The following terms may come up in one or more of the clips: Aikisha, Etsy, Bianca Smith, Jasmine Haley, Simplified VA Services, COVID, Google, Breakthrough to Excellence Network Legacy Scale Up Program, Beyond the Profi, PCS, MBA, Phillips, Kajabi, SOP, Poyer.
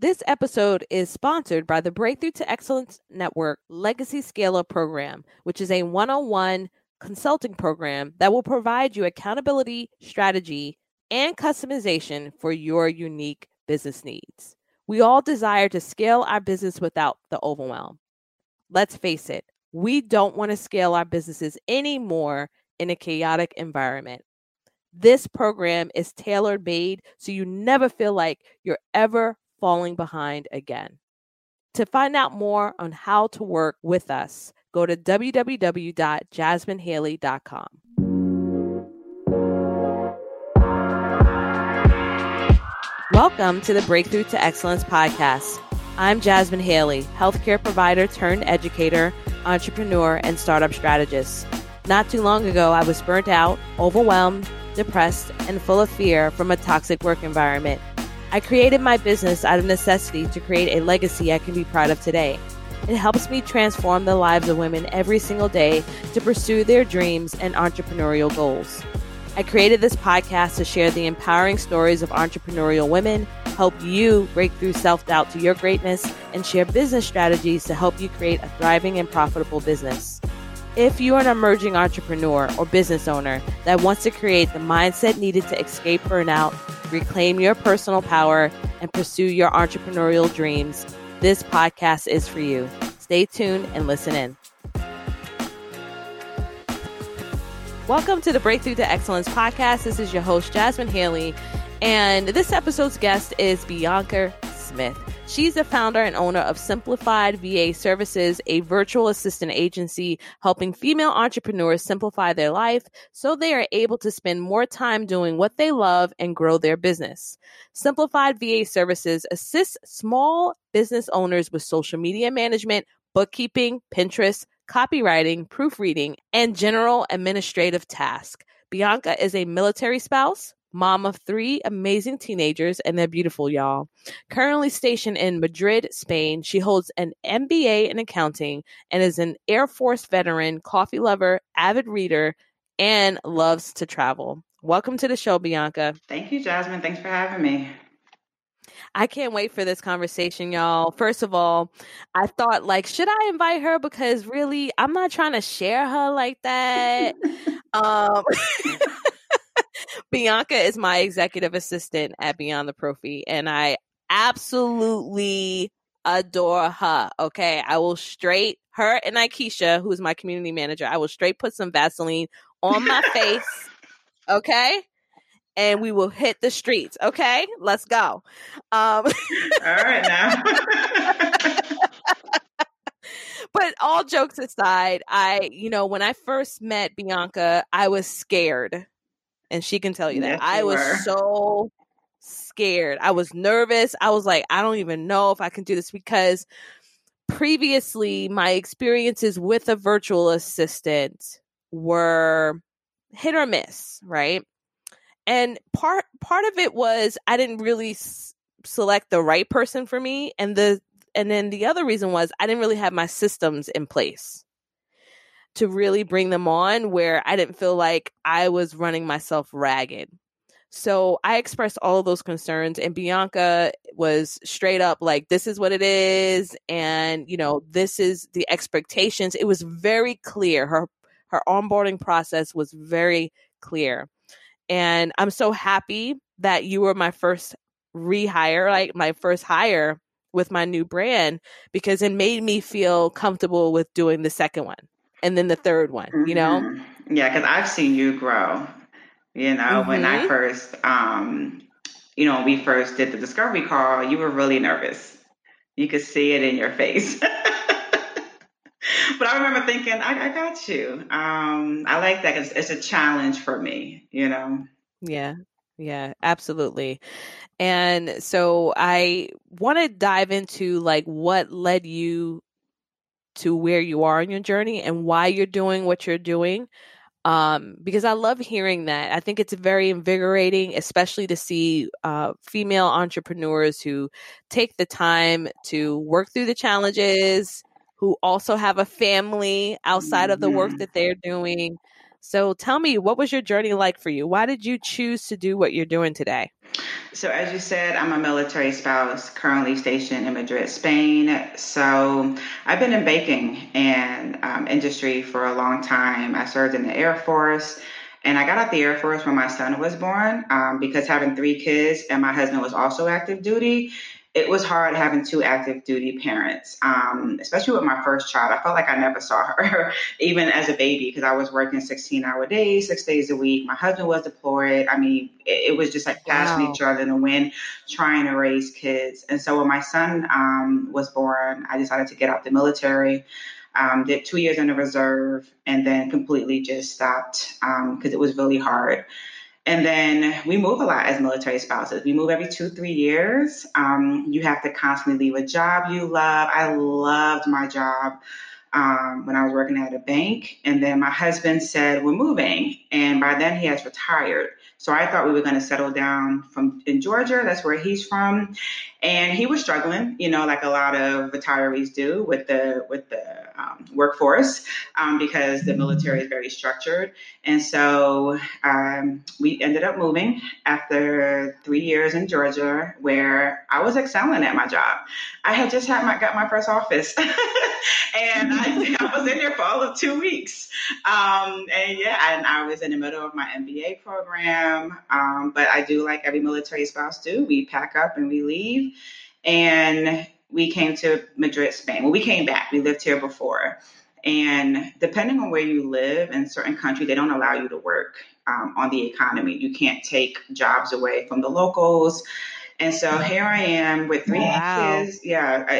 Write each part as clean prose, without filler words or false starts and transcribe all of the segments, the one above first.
This episode is sponsored by the Breakthrough to Excellence Network Legacy Scale Up Program, which is a one-on-one consulting program that will provide you accountability, strategy, and customization for your unique business needs. We all desire to scale our business without the overwhelm. Let's face it, we don't want to scale our businesses anymore in a chaotic environment. This program is tailor-made so you never feel like you're ever falling behind again. To find out more on how to work with us, go to www.jasminehaley.com. Welcome to the Breakthrough to Excellence podcast. I'm Jasmine Haley, healthcare provider turned educator, entrepreneur, and startup strategist. Not too long ago, I was burnt out, overwhelmed, depressed, and full of fear from a toxic work environment. I created my business out of necessity to create a legacy I can be proud of today. It helps me transform the lives of women every single day to pursue their dreams and entrepreneurial goals. I created this podcast to share the empowering stories of entrepreneurial women, help you break through self-doubt to your greatness, and share business strategies to help you create a thriving and profitable business. If you're an emerging entrepreneur or business owner that wants to create the mindset needed to escape burnout, reclaim your personal power, and pursue your entrepreneurial dreams, this podcast is for you. Stay tuned and listen in. Welcome to the Breakthrough to Excellence podcast. This is your host, Jasmine Haley, and this episode's guest is Bianca Smith. She's the founder and owner of Simplified VA Services, a virtual assistant agency helping female entrepreneurs simplify their life so they are able to spend more time doing what they love and grow their business. Simplified VA Services assists small business owners with social media management, bookkeeping, Pinterest, copywriting, proofreading, and general administrative tasks. Bianca is a military spouse, mom of three amazing teenagers, and they're beautiful, y'all. Currently stationed in Madrid, Spain, she holds an MBA in accounting and is an Air Force veteran, coffee lover, avid reader, and loves to travel. Welcome to the show, Bianca. Thank you, Jasmine. Thanks for having me. I can't wait for this conversation, y'all. First of all, I thought, should I invite her? Because really, I'm not trying to share her like that. Bianca is my executive assistant at Beyond the Profi, and I absolutely adore her. Okay, I will straight her and Aikisha, who is my community manager. I will straight put some Vaseline on my face. Okay, and we will hit the streets. Okay, let's go. All right now. But all jokes aside, when I first met Bianca, I was scared. And she can tell you that. Yes, I was so scared. I was nervous. I was like, I don't even know if I can do this, because previously my experiences with a virtual assistant were hit or miss, right? And part of it was I didn't really select the right person for me, and then the other reason was I didn't really have my systems in place to really bring them on, where I didn't feel like I was running myself ragged. So I expressed all of those concerns, and Bianca was straight up like, this is what it is. And, this is the expectations. It was very clear. Her onboarding process was very clear. And I'm so happy that you were my first rehire, my first hire with my new brand, because it made me feel comfortable with doing the second one. And then the third one, you know? Mm-hmm. Yeah, because I've seen you grow, mm-hmm. When I first, we first did the discovery call, you were really nervous. You could see it in your face. But I remember thinking, I got you. I like that, because it's a challenge for me, Yeah. Yeah, absolutely. And so I want to dive into what led you to where you are in your journey and why you're doing what you're doing. Because I love hearing that. I think it's very invigorating, especially to see female entrepreneurs who take the time to work through the challenges, who also have a family outside of the work that they're doing. So tell me, what was your journey like for you? Why did you choose to do what you're doing today? So as you said, I'm a military spouse currently stationed in Madrid, Spain. So I've been in baking and industry for a long time. I served in the Air Force. And I got out the Air Force when my son was born because having three kids and my husband was also active duty, it was hard having two active duty parents, especially with my first child. I felt like I never saw her, even as a baby, because I was working 16-hour days, 6 days a week. My husband was deployed. I mean, it was just like passing each other in the wind, trying to raise kids. And so when my son was born, I decided to get out the military. Did 2 years in the reserve and then completely just stopped because it was really hard. And then we move a lot as military spouses. We move every 2-3 years. You have to constantly leave a job you love. I loved my job when I was working at a bank. And then my husband said, we're moving. And by then he has retired. So I thought we were going to settle down in Georgia. That's where he's from. And he was struggling, you know, like a lot of retirees do with the workforce, because the military is very structured. And so we ended up moving after 3 years in Georgia, where I was excelling at my job. I had just got my first office, and I was in there for all of 2 weeks. And I was in the middle of my MBA program. But I do like every military spouse do. We pack up and we leave. And we came to Madrid, Spain. Well, we came back. We lived here before. And depending on where you live in certain countries, they don't allow you to work on the economy. You can't take jobs away from the locals. And so here I am with three kids. Yeah,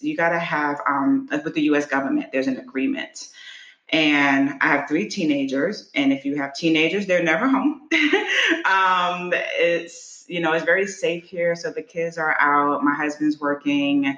you got to have, with the U.S. government, there's an agreement. And I have three teenagers. And if you have teenagers, they're never home. It's very safe here. So the kids are out. My husband's working.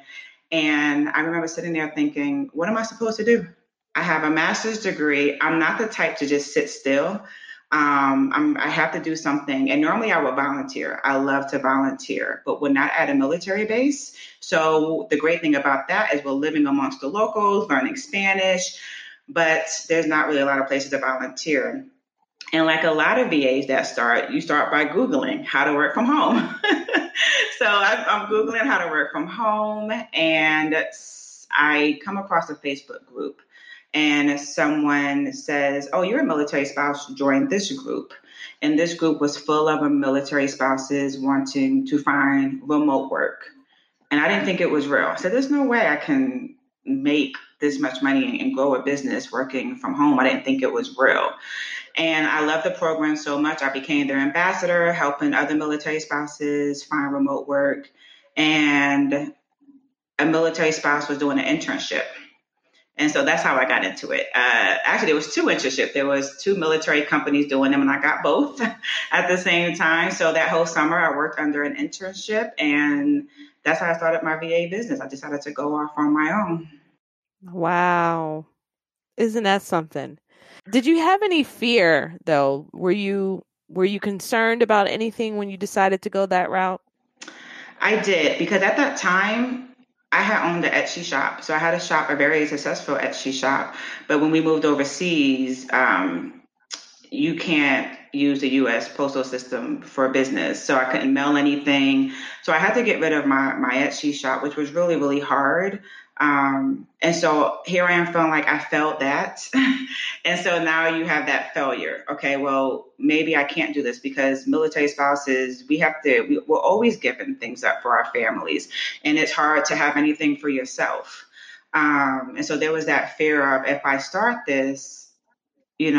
And I remember sitting there thinking, what am I supposed to do? I have a master's degree. I'm not the type to just sit still. I have to do something. And normally I would volunteer. I love to volunteer, but we're not at a military base. So the great thing about that is we're living amongst the locals, learning Spanish, but there's not really a lot of places to volunteer. And like a lot of VAs that you start by Googling how to work from home. So I'm Googling how to work from home, and I come across a Facebook group, and someone says, oh, you're a military spouse, join this group. And this group was full of military spouses wanting to find remote work. And I didn't think it was real. I said, there's no way I can make this much money and grow a business working from home. I didn't think it was real. And I love the program so much. I became their ambassador, helping other military spouses find remote work. And a military spouse was doing an internship. And so that's how I got into it. Actually, there was two internships. There was two military companies doing them, and I got both at the same time. So that whole summer, I worked under an internship, and that's how I started my VA business. I decided to go off on my own. Wow. Isn't that something? Did you have any fear, though? Were you concerned about anything when you decided to go that route? I did, because at that time, I had owned an Etsy shop. So I had a very successful Etsy shop. But when we moved overseas, you can't use the U.S. postal system for business. So I couldn't mail anything. So I had to get rid of my Etsy shop, which was really, really hard. And so here I am feeling like I failed that. And so now you have that failure. Okay, well, maybe I can't do this, because military spouses, we're always giving things up for our families, and it's hard to have anything for yourself. And so there was that fear of, if I start this, I'm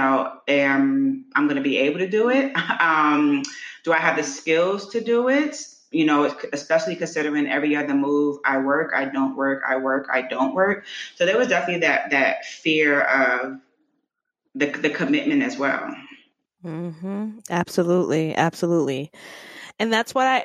going to be able to do it. Do I have the skills to do it? You know, especially considering every other move, I work, I don't work, I work, I don't work. So there was definitely that fear of the commitment as well. Mm-hmm. Absolutely, absolutely. And that's why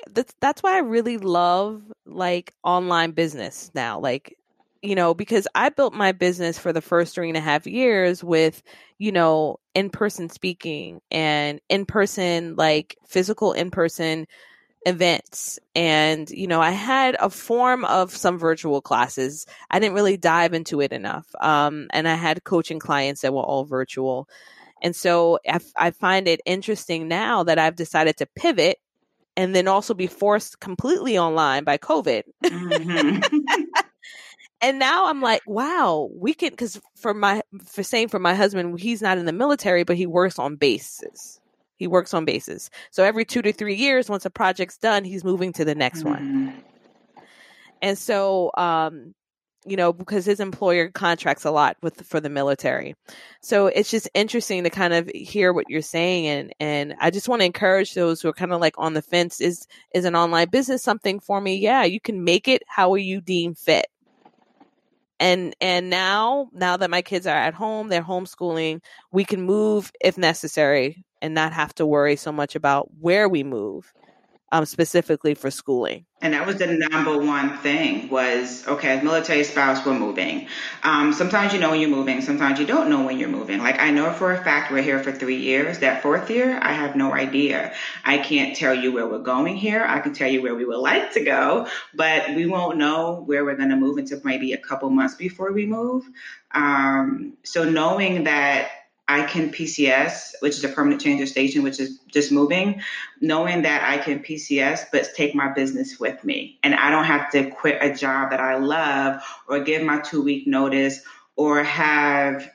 I really love like online business now. Like, because I built my business for the first 3.5 years with, in-person speaking and in-person, like physical in-person events. And, I had a form of some virtual classes. I didn't really dive into it enough. And I had coaching clients that were all virtual. And so I find it interesting now that I've decided to pivot and then also be forced completely online by COVID. Mm-hmm. And now I'm like, wow, we can, because for my husband, he's not in the military, but he works on bases. So every 2 to 3 years, once a project's done, he's moving to the next one. And so, because his employer contracts a lot for the military. So it's just interesting to kind of hear what you're saying. And I just want to encourage those who are kind of like on the fence, is an online business something for me? Yeah, you can make it how you deem fit. And now that my kids are at home, they're homeschooling, we can move if necessary and not have to worry so much about where we move, specifically for schooling. And that was the number one thing was, okay, military spouse, we're moving. Sometimes you know when you're moving, sometimes you don't know when you're moving. Like I know for a fact we're here for 3 years. That fourth year, I have no idea. I can't tell you where we're going here. I can tell you where we would like to go, but we won't know where we're going to move until maybe a couple months before we move. So knowing that I can PCS, which is a permanent change of station, which is just moving, knowing that I can PCS, but take my business with me. And I don't have to quit a job that I love or give my 2-week notice or have,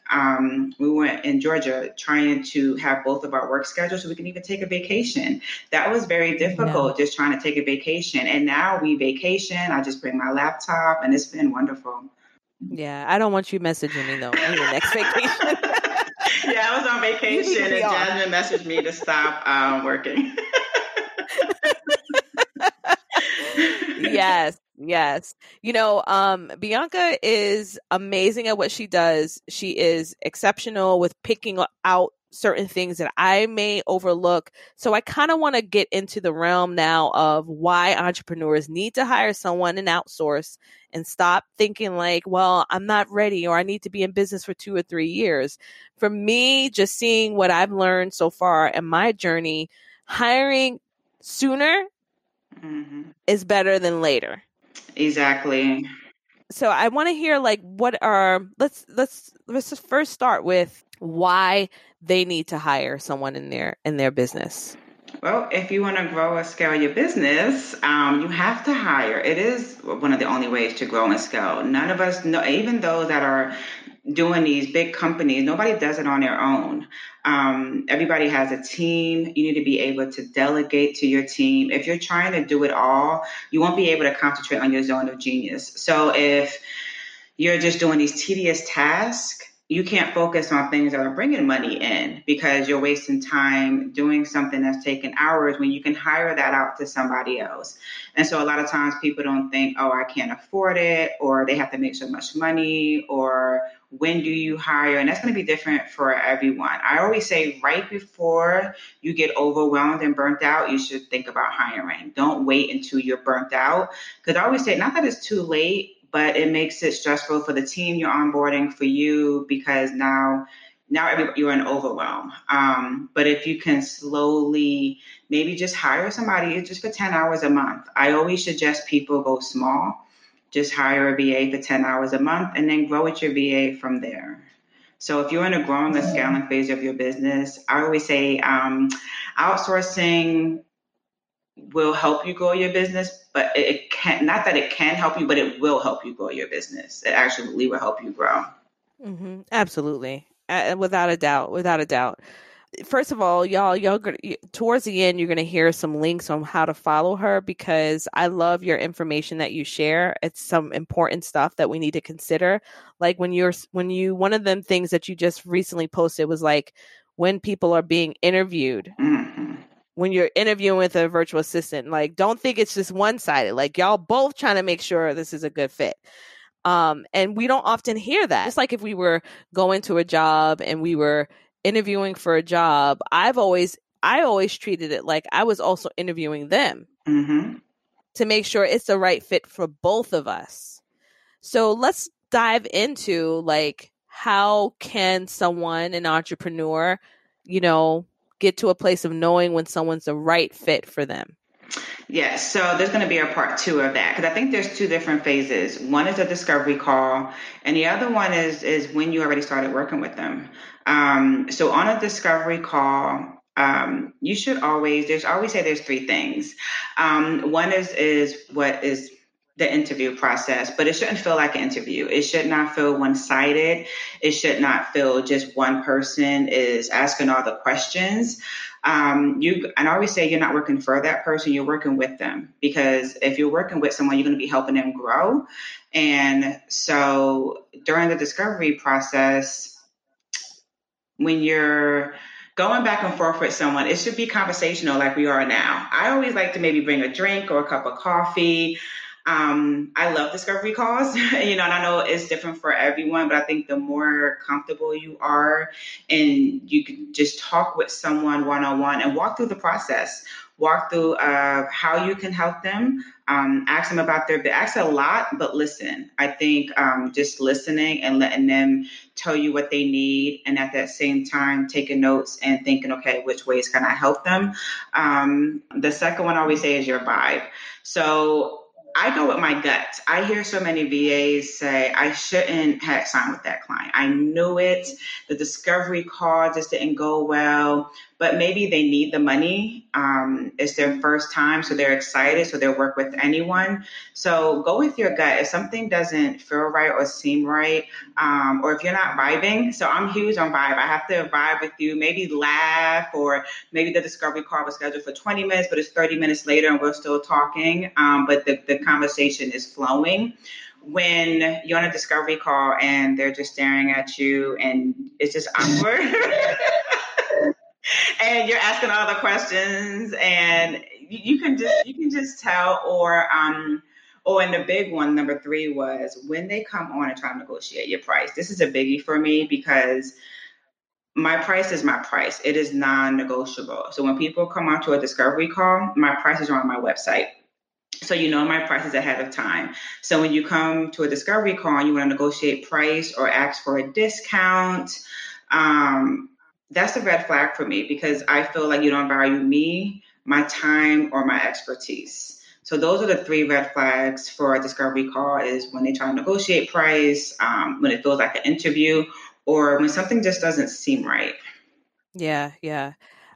we went in Georgia trying to have both of our work schedules so we can even take a vacation. That was very difficult, just trying to take a vacation. And now we vacation, I just bring my laptop and it's been wonderful. Yeah, I don't want you messaging me though on your next vacation. Yeah, I was on vacation and Jasmine messaged me to stop working. Yes. Bianca is amazing at what she does. She is exceptional with picking out certain things that I may overlook. So I kind of want to get into the realm now of why entrepreneurs need to hire someone and outsource and stop thinking like, well, I'm not ready or I need to be in business for 2 or 3 years. For me, just seeing what I've learned so far in my journey, hiring sooner is better than later. Exactly. So I want to hear like let's just first start with why they need to hire someone in their business. Well, if you want to grow or scale your business, you have to hire. It is one of the only ways to grow and scale. None of us know, even those that are doing these big companies, nobody does it on their own. Everybody has a team. You need to be able to delegate to your team. If you're trying to do it all, you won't be able to concentrate on your zone of genius. So if you're just doing these tedious tasks, you can't focus on things that are bringing money in because you're wasting time doing something that's taking hours when you can hire that out to somebody else. And so a lot of times people don't think, oh, I can't afford it, or they have to make so much money, or when do you hire? And that's going to be different for everyone. I always say right before you get overwhelmed and burnt out, you should think about hiring. Don't wait until you're burnt out, because I always say not that it's too late, but it makes it stressful for the team you're onboarding, for you, because now you're in overwhelm. But if you can slowly maybe just hire somebody just for 10 hours a month, I always suggest people go small, just hire a VA for 10 hours a month and then grow with your VA from there. So if you're in a growing or scaling phase of your business, I always say outsourcing will help you grow your business, but it can, not that it can help you, but it will help you grow your business. It actually will help you grow. Mm-hmm. Absolutely. Without a doubt. First of all, y'all towards the end, you're going to hear some links on how to follow her, because I love your information that you share. It's some important stuff that we need to consider. Like one of them things that you just recently posted was like when people are being interviewed, when you're interviewing with a virtual assistant, like don't think it's just one-sided, like y'all both trying to make sure this is a good fit. And we don't often hear that. It's like if we were going to a job and we were interviewing for a job, I always treated it like I was also interviewing them to make sure it's the right fit for both of us. So let's dive into like, how can someone, an entrepreneur, get to a place of knowing when someone's the right fit for them? Yes. So there's going to be a part two of that, because I think there's two different phases. One is a discovery call, and the other one is when you already started working with them. So on a discovery call, you should always, there's three things. One is what is the interview process, but it shouldn't feel like an interview. It should not feel one-sided. It should not feel just one person is asking all the questions. And I always say you're not working for that person, you're working with them, because if you're working with someone, you're going to be helping them grow. And so during the discovery process, when you're going back and forth with someone, it should be conversational like we are now. I always like to maybe bring a drink or a cup of coffee. I love discovery calls, and I know it's different for everyone, but I think the more comfortable you are and you can just talk with someone one-on-one and walk through the process, how you can help them, ask a lot, but listen. I think just listening and letting them tell you what they need, and at that same time taking notes and thinking, okay, which ways can I help them? The second one I always say is your vibe. So I go with my gut. I hear so many VAs say, I shouldn't have signed with that client. I knew it. The discovery call just didn't go well, but maybe they need the money. It's their first time, so they're excited, so they'll work with anyone. So go with your gut. If something doesn't feel right or seem right, or if you're not vibing, so I'm huge on vibe. I have to vibe with you, maybe laugh, or maybe the discovery call was scheduled for 20 minutes, but it's 30 minutes later and we're still talking, but the conversation is flowing. When you're on a discovery call and they're just staring at you and it's just awkward and you're asking all the questions and you can just tell, and the big one, number three, was when they come on and try to negotiate your price. This is a biggie for me because my price is my price. It is non-negotiable. So when people come on to a discovery call, my prices are on my website. So you know my prices ahead of time. So when you come to a discovery call and you want to negotiate price or ask for a discount, that's a red flag for me because I feel like you don't value me, my time, or my expertise. So those are the three red flags for a discovery call, is when they try to negotiate price, when it feels like an interview, or when something just doesn't seem right. Yeah.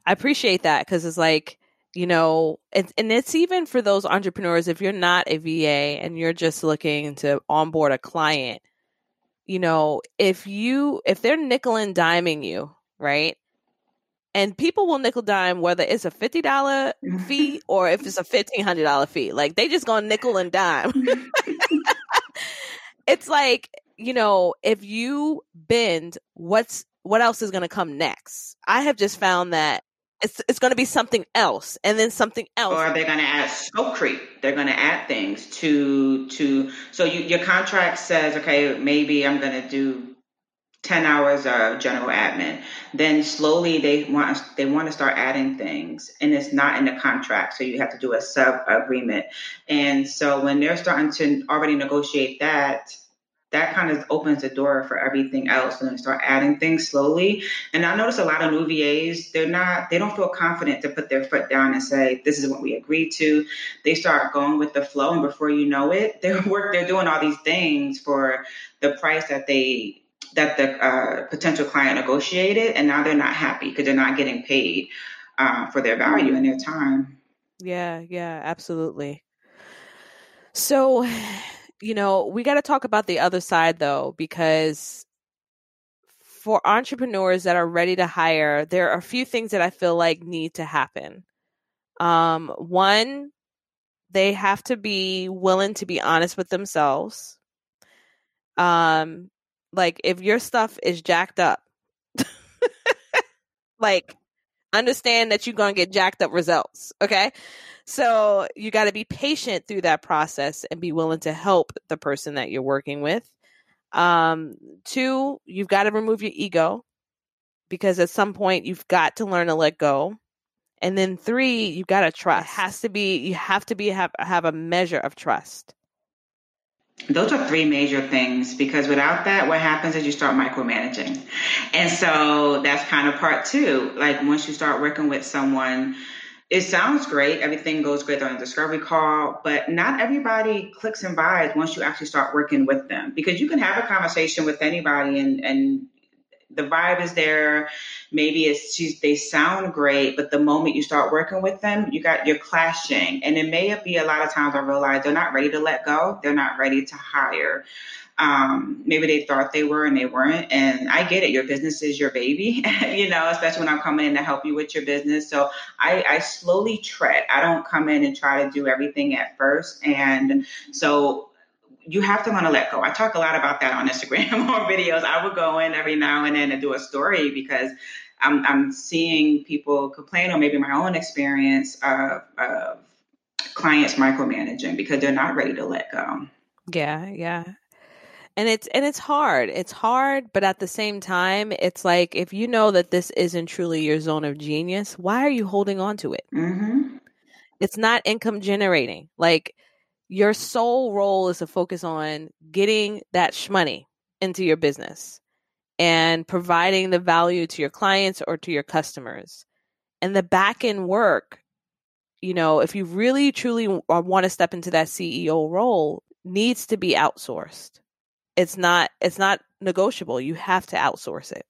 I appreciate that because it's like, and it's even for those entrepreneurs, if you're not a VA and you're just looking to onboard a client, if they're nickel and diming you, right? And people will nickel dime whether it's a $50 fee or if it's a $1,500 fee. Like, they just gonna nickel and dime. It's like, if you bend, what else is gonna come next? I have just found that it's going to be something else, and then something else. Or they're going to add scope creep. They're going to add things to. So your contract says, okay, maybe I'm going to do 10 hours of general admin. Then slowly they want to start adding things, and it's not in the contract. So you have to do a sub agreement. And so when they're starting to already negotiate that kind of opens the door for everything else, and then start adding things slowly. And I notice a lot of new VAs, they don't feel confident to put their foot down and say, this is what we agreed to. They start going with the flow, and before you know it, they're doing all these things for the price that the potential client negotiated. And now they're not happy because they're not getting paid for their value and their time. Yeah, absolutely. So, we got to talk about the other side, though, because for entrepreneurs that are ready to hire, there are a few things that I feel like need to happen. One, they have to be willing to be honest with themselves. Like, if your stuff is jacked up, like, understand that you're going to get jacked up results. Okay. So you got to be patient through that process and be willing to help the person that you're working with. Two, you've got to remove your ego, because at some point you've got to learn to let go. And then three, you've got to trust. You have to have a measure of trust. Those are three major things, because without that, what happens is you start micromanaging. And so that's kind of part two. Like, once you start working with someone, it sounds great. Everything goes great on a discovery call, but not everybody clicks and buys once you actually start working with them, because you can have a conversation with anybody and the vibe is there. Maybe they sound great, but the moment you start working with them, you're clashing. And it may be a lot of times I realize they're not ready to let go. They're not ready to hire. Maybe they thought they were and they weren't. And I get it. Your business is your baby, especially when I'm coming in to help you with your business. So I slowly tread. I don't come in and try to do everything at first. And so you have to want to let go. I talk a lot about that on Instagram on videos. I would go in every now and then and do a story because I'm seeing people complain, or maybe my own experience of clients micromanaging because they're not ready to let go. Yeah. And it's hard. It's hard, but at the same time, it's like, if you know that this isn't truly your zone of genius, why are you holding on to it? Mm-hmm. It's not income generating. Like, your sole role is to focus on getting that shmoney into your business and providing the value to your clients or to your customers. And the back end work, if you really truly want to step into that CEO role, needs to be outsourced. It's not negotiable. You have to outsource it.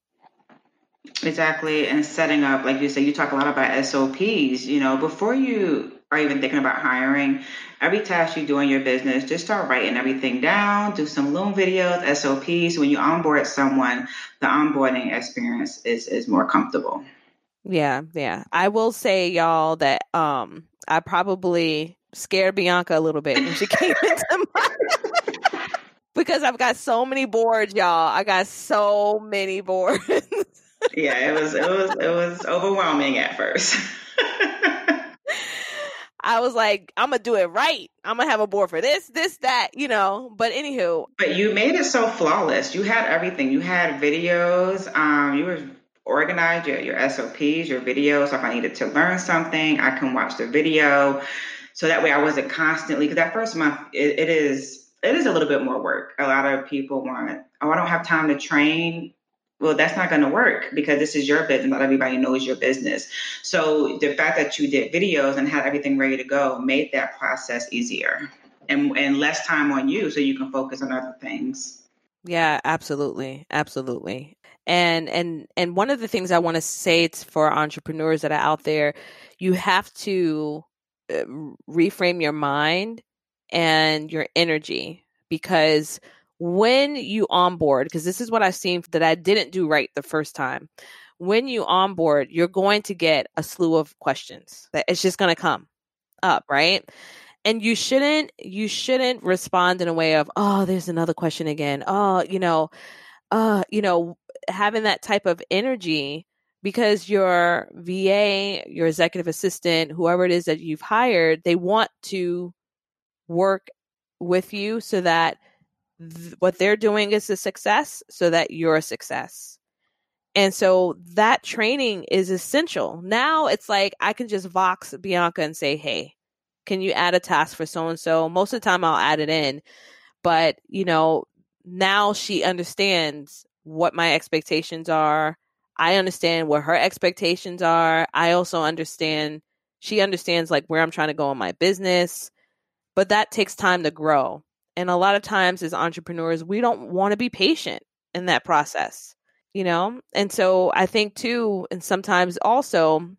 Exactly. And setting up, like you said, you talk a lot about SOPs, before you are even thinking about hiring, every task you do in your business, just start writing everything down, do some Loom videos, SOPs. When you onboard someone, the onboarding experience is more comfortable. Yeah. I will say, y'all, that I probably scared Bianca a little bit when she came into my because I've got so many boards, y'all. I got so many boards. Yeah, it was overwhelming at first. I was like, I'm going to do it right. I'm going to have a board for this, that, but anywho. But you made it so flawless. You had everything. You had videos. You were organized, your SOPs, your videos. So if I needed to learn something, I can watch the video. So that way I wasn't constantly, because that first month, it is a little bit more work. A lot of people want, I don't have time to train. Well, that's not going to work because this is your business. Not everybody knows your business. So the fact that you did videos and had everything ready to go made that process easier and less time on you, so you can focus on other things. Yeah, absolutely. And one of the things I want to say for entrepreneurs that are out there, you have to reframe your mind and your energy, because when you onboard, because this is what I've seen that I didn't do right the first time. When you onboard, you're going to get a slew of questions that it's just going to come up, right? And you shouldn't respond in a way of, oh, there's another question again. Oh, having that type of energy, because your VA, your executive assistant, whoever it is that you've hired, they want to work with you so that what they're doing is a success, so that you're a success. And so that training is essential. Now it's like, I can just Vox Bianca and say, hey, can you add a task for so-and-so? Most of the time I'll add it in, but now she understands what my expectations are. I understand what her expectations are. I also understand, she understands like where I'm trying to go in my business, but that takes time to grow. And a lot of times as entrepreneurs, we don't want to be patient in that process, And so I think too, and sometimes also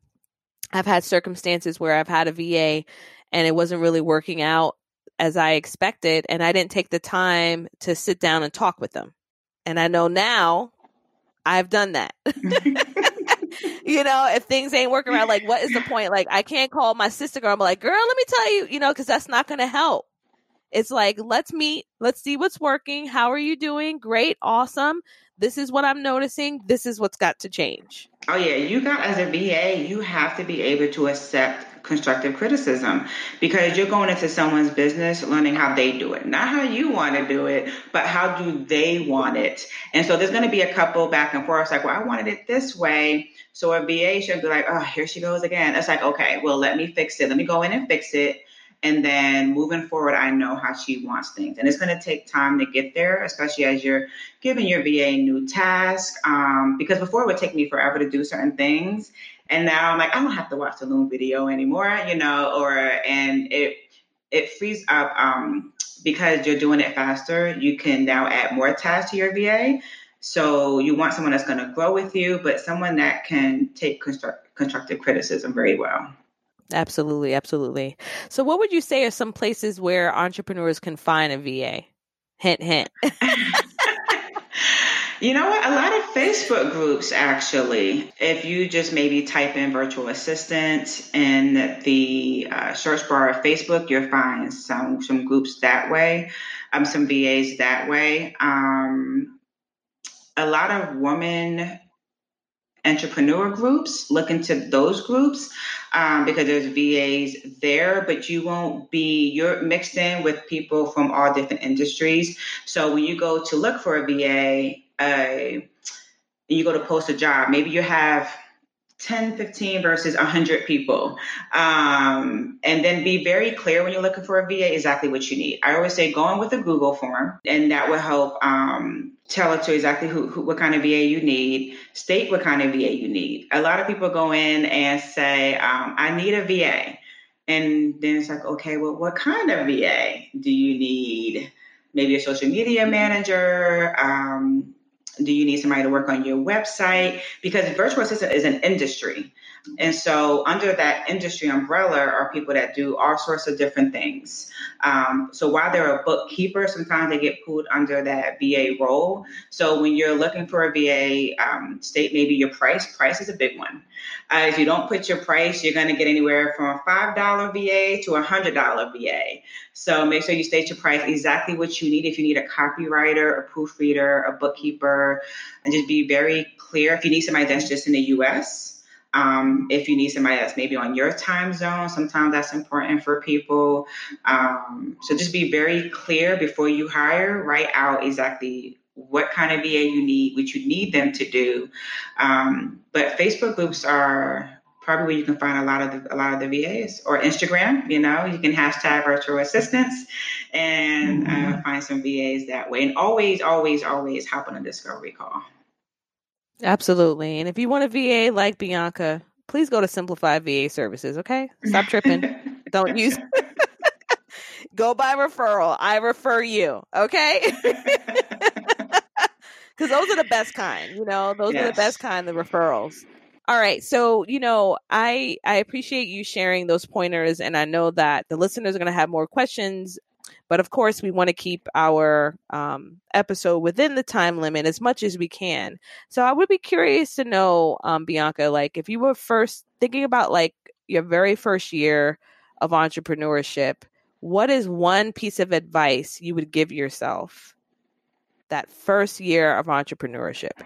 I've had circumstances where I've had a VA and it wasn't really working out as I expected. And I didn't take the time to sit down and talk with them. And I know now I've done that. If things ain't working out, like, what is the point? Like, I can't call my sister girl. I'm like, girl, let me tell you, because that's not going to help. It's like, let's meet, let's see what's working. How are you doing? Great. Awesome. This is what I'm noticing. This is what's got to change. Oh yeah. As a VA, you have to be able to accept constructive criticism, because you're going into someone's business, learning how they do it, not how you want to do it, but how do they want it? And so there's going to be a couple back and forth. It's like, well, I wanted it this way. So a VA should be like, oh, here she goes again. It's like, okay, well, let me fix it. Let me go in and fix it. And then moving forward, I know how she wants things. And it's going to take time to get there, especially as you're giving your VA new tasks. Because before it would take me forever to do certain things. And now I'm like, I don't have to watch the Loom video anymore, you know, and it frees up because you're doing it faster. You can now add more tasks to your VA. So you want someone that's going to grow with you, but someone that can take constructive criticism very well. Absolutely. Absolutely. So what would you say are some places where entrepreneurs can find a VA? Hint, hint. You know what? A lot of Facebook groups, actually. If you just maybe type in virtual assistant in the search bar of Facebook, you'll find some groups that way, some VAs that way. A lot of women entrepreneur groups, look into those groups because there's VAs there, but you're mixed in with people from all different industries. So when you go to look for a VA, you go to post a job, maybe you have 10, 15 versus 100 people. And then be very clear when you're looking for a VA exactly what you need. I always say go in with a Google form, and that will help tell it to exactly what kind of VA you need, state what kind of VA you need. A lot of people go in and say, I need a VA. And then it's like, okay, well, what kind of VA do you need? Maybe a social media manager, do you need somebody to work on your website? Because virtual assistant is an industry. And so under that industry umbrella are people that do all sorts of different things. So while they're a bookkeeper, sometimes they get pulled under that VA role. So when you're looking for a VA, state maybe your price. Price is a big one. If you don't put your price, you're going to get anywhere from a $5 VA to a $100 VA. So make sure you state your price, exactly what you need. If you need a copywriter, a proofreader, a bookkeeper, and just be very clear. If you need somebody that's just in the U.S., if you need somebody that's maybe on your time zone, sometimes that's important for people. So just be very clear before you hire, write out exactly what kind of VA you need, what you need them to do. But Facebook groups are probably where you can find a lot of the VAs, or Instagram, you know, you can hashtag virtual assistants and find some VAs that way. And always, always, always hop on a discovery call. Absolutely. And if you want a VA like Bianca, please go to Simplified VA Services, okay? Stop tripping. Don't use... Go by referral. I refer you, okay? Because those are the best kind, you know? Those yes. are the best kind, the referrals. All right. So, you know, I appreciate you sharing those pointers, and I know that the listeners are going to have more questions. But of course, we want to keep our episode within the time limit as much as we can. So I would be curious to know, Bianca, like if you were first thinking about like your very first year of entrepreneurship, what is one piece of advice you would give yourself that first year of entrepreneurship?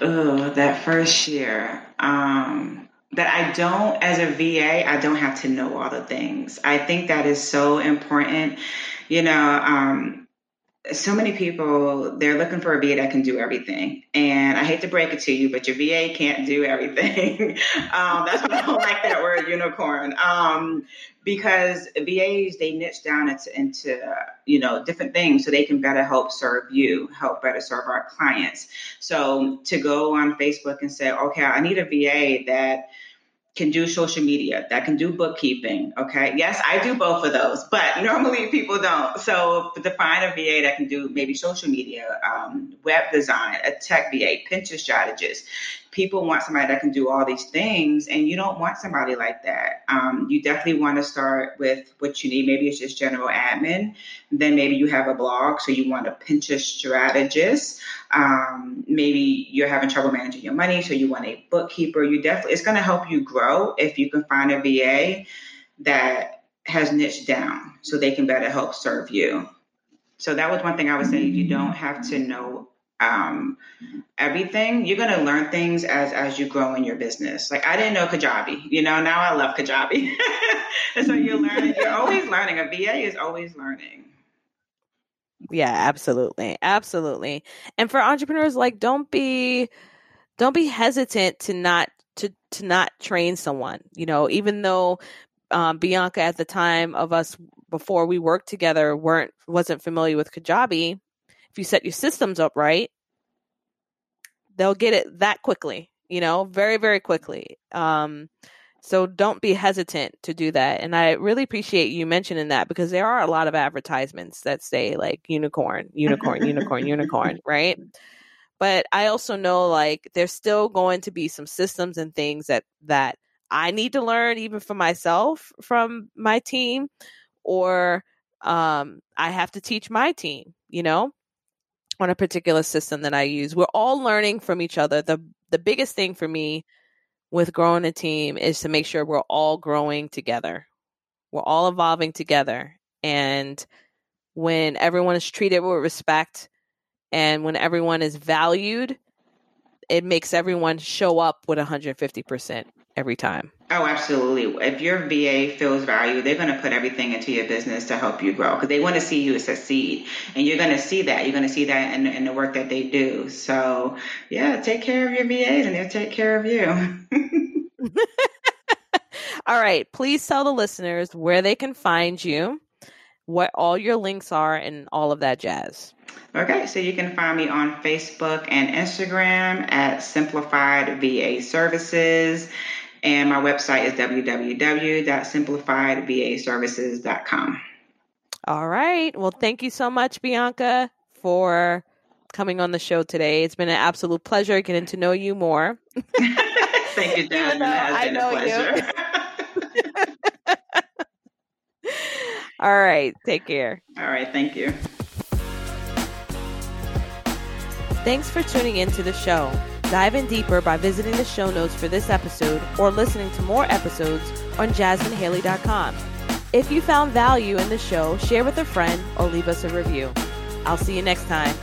Oh, that first year. That as a VA, I don't have to know all the things. I think that is so important. You know, so many people, they're looking for a VA that can do everything. And I hate to break it to you, but your VA can't do everything. That's why I don't like that word unicorn. Because VAs, they niche down into you know, different things so they can better help serve you, help better serve our clients. So to go on Facebook and say, okay, I need a VA that can do social media, that can do bookkeeping. Okay. Yes, I do both of those, but normally people don't. So to find a VA that can do maybe social media, web design, a tech VA, Pinterest strategist. People want somebody that can do all these things, and you don't want somebody like that. You definitely want to start with what you need. Maybe it's just general admin. Then maybe you have a blog, so you want a Pinterest strategist. Maybe you're having trouble managing your money, so you want a bookkeeper. It's going to help you grow if you can find a VA that has niched down so they can better help serve you. So that was one thing I would say. You don't have to know everything. You're going to learn things as you grow in your business. Like I didn't know Kajabi, you know, now I love Kajabi. And so you're learning, you're always learning. A VA is always learning. Yeah, absolutely. Absolutely. And for entrepreneurs, like, don't be hesitant to not train someone, you know, even though Bianca at the time of us, before we worked together, wasn't familiar with Kajabi. If you set your systems up right, they'll get it that quickly. you know, very, very quickly. So don't be hesitant to do that. And I really appreciate you mentioning that, because there are a lot of advertisements that say like unicorn, unicorn, unicorn, unicorn, right? But I also know like there's still going to be some systems and things that I need to learn, even for myself, from my team, or I have to teach my team, you know, on a particular system that I use. We're all learning from each other. The biggest thing for me with growing a team is to make sure we're all growing together. We're all evolving together. And when everyone is treated with respect and when everyone is valued, it makes everyone show up with 150% every time. Oh, absolutely. If your VA feels valued, they're going to put everything into your business to help you grow, because they want to see you succeed. And you're going to see that. You're going to see that in the work that they do. So yeah, take care of your VAs and they'll take care of you. All right. Please tell the listeners where they can find you, what all your links are, and all of that jazz. Okay, so you can find me on Facebook and Instagram at Simplified VA Services. And my website is www.simplifiedvaservices.com. All right. Well, thank you so much, Bianca, for coming on the show today. It's been an absolute pleasure getting to know you more. Thank you, Jasmine. I know you. All right. Take care. All right. Thank you. Thanks for tuning in to the show. Dive in deeper by visiting the show notes for this episode or listening to more episodes on JasmineHaley.com. If you found value in the show, share with a friend or leave us a review. I'll see you next time.